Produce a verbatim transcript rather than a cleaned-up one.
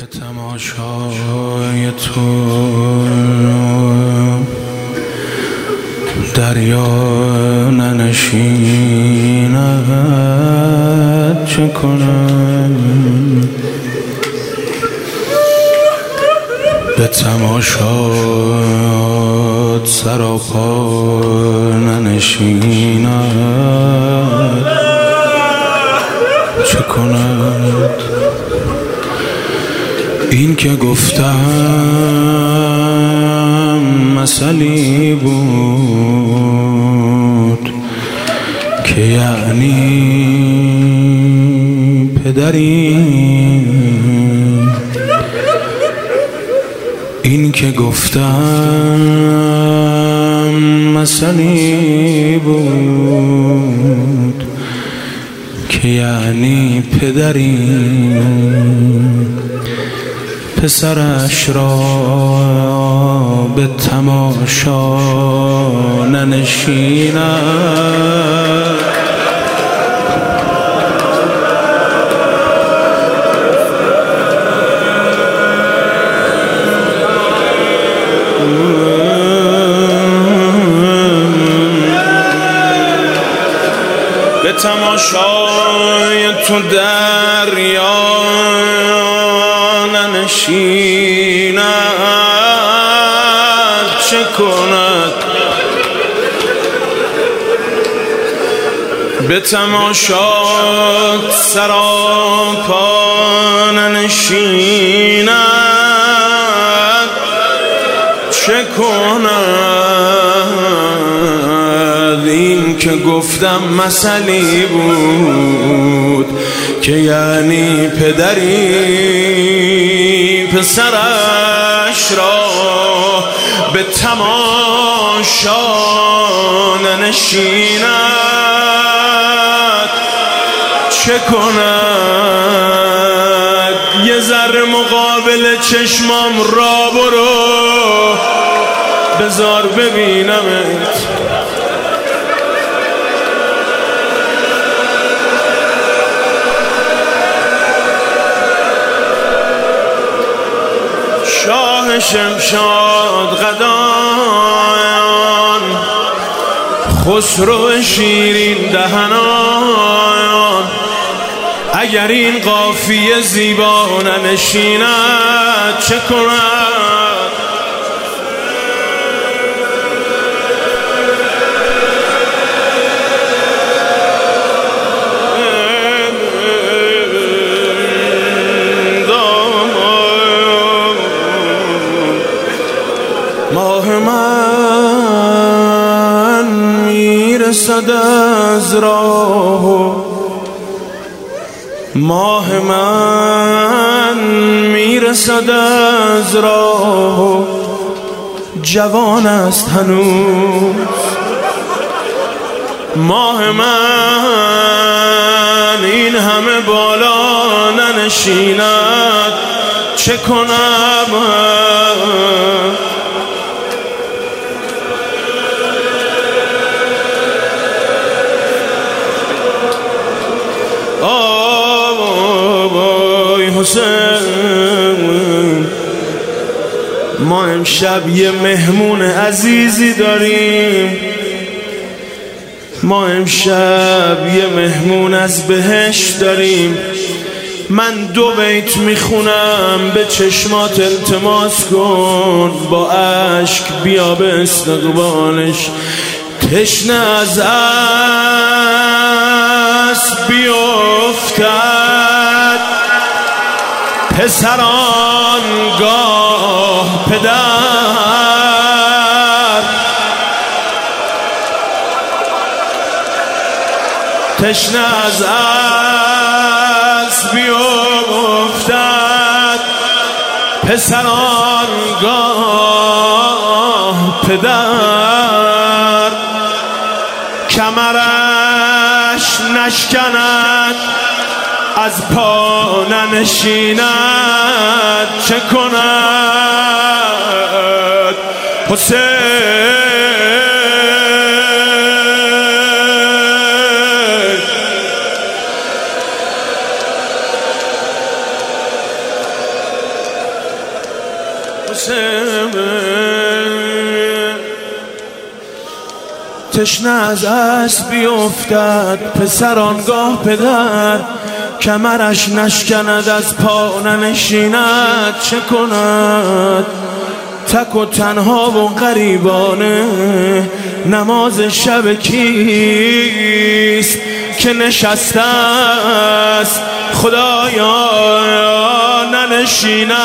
به تماشای تو دریا ننشیند چه کنم، به تماشات سراپا ننشیند چه کند. این که گفتم مثلی بود که یعنی پدری، این که گفتم مثلی بود که یعنی پدری، پسرش را به تماشا ننشیند به تماشای تو دریا ننشیند چه کند، به تماشات سراپا ننشیند چه کند. این که گفتم مثلی بود که یعنی پدری، پسرش را به تماشا ننشیند چه کند. یه ذره مقابل چشمام را برو بذار ببینمت، شاه شمشاد قدان، خسرو شیرین دهنان. اگر این قافیه زیبا ننشیند چه کند، من میرسد از راه و ماه من میرسد از راه و جوان است هنوز، ماه من این همه بالا ننشیند چه کنم. ما امشب یه مهمون عزیزی داریم، ما امشب یه مهمون از بهشت داریم. من دو بیت میخونم به چشمات التماس کن، با عشق بیا به استقبالش، تشنه از اسب بیفتد پسران گاه پدر، تشنه از اسب بیفتد پسران گاه پدر، کمرش نشکند از پا ننشیند چه کند. حسین تشنه از اسب بیفتد پسر آنگاه پدر کمرش نشکند از پا ننشیند چه کند تک و تنها و غریبانه نماز شب کیست که نشسته است خدایا ننشیند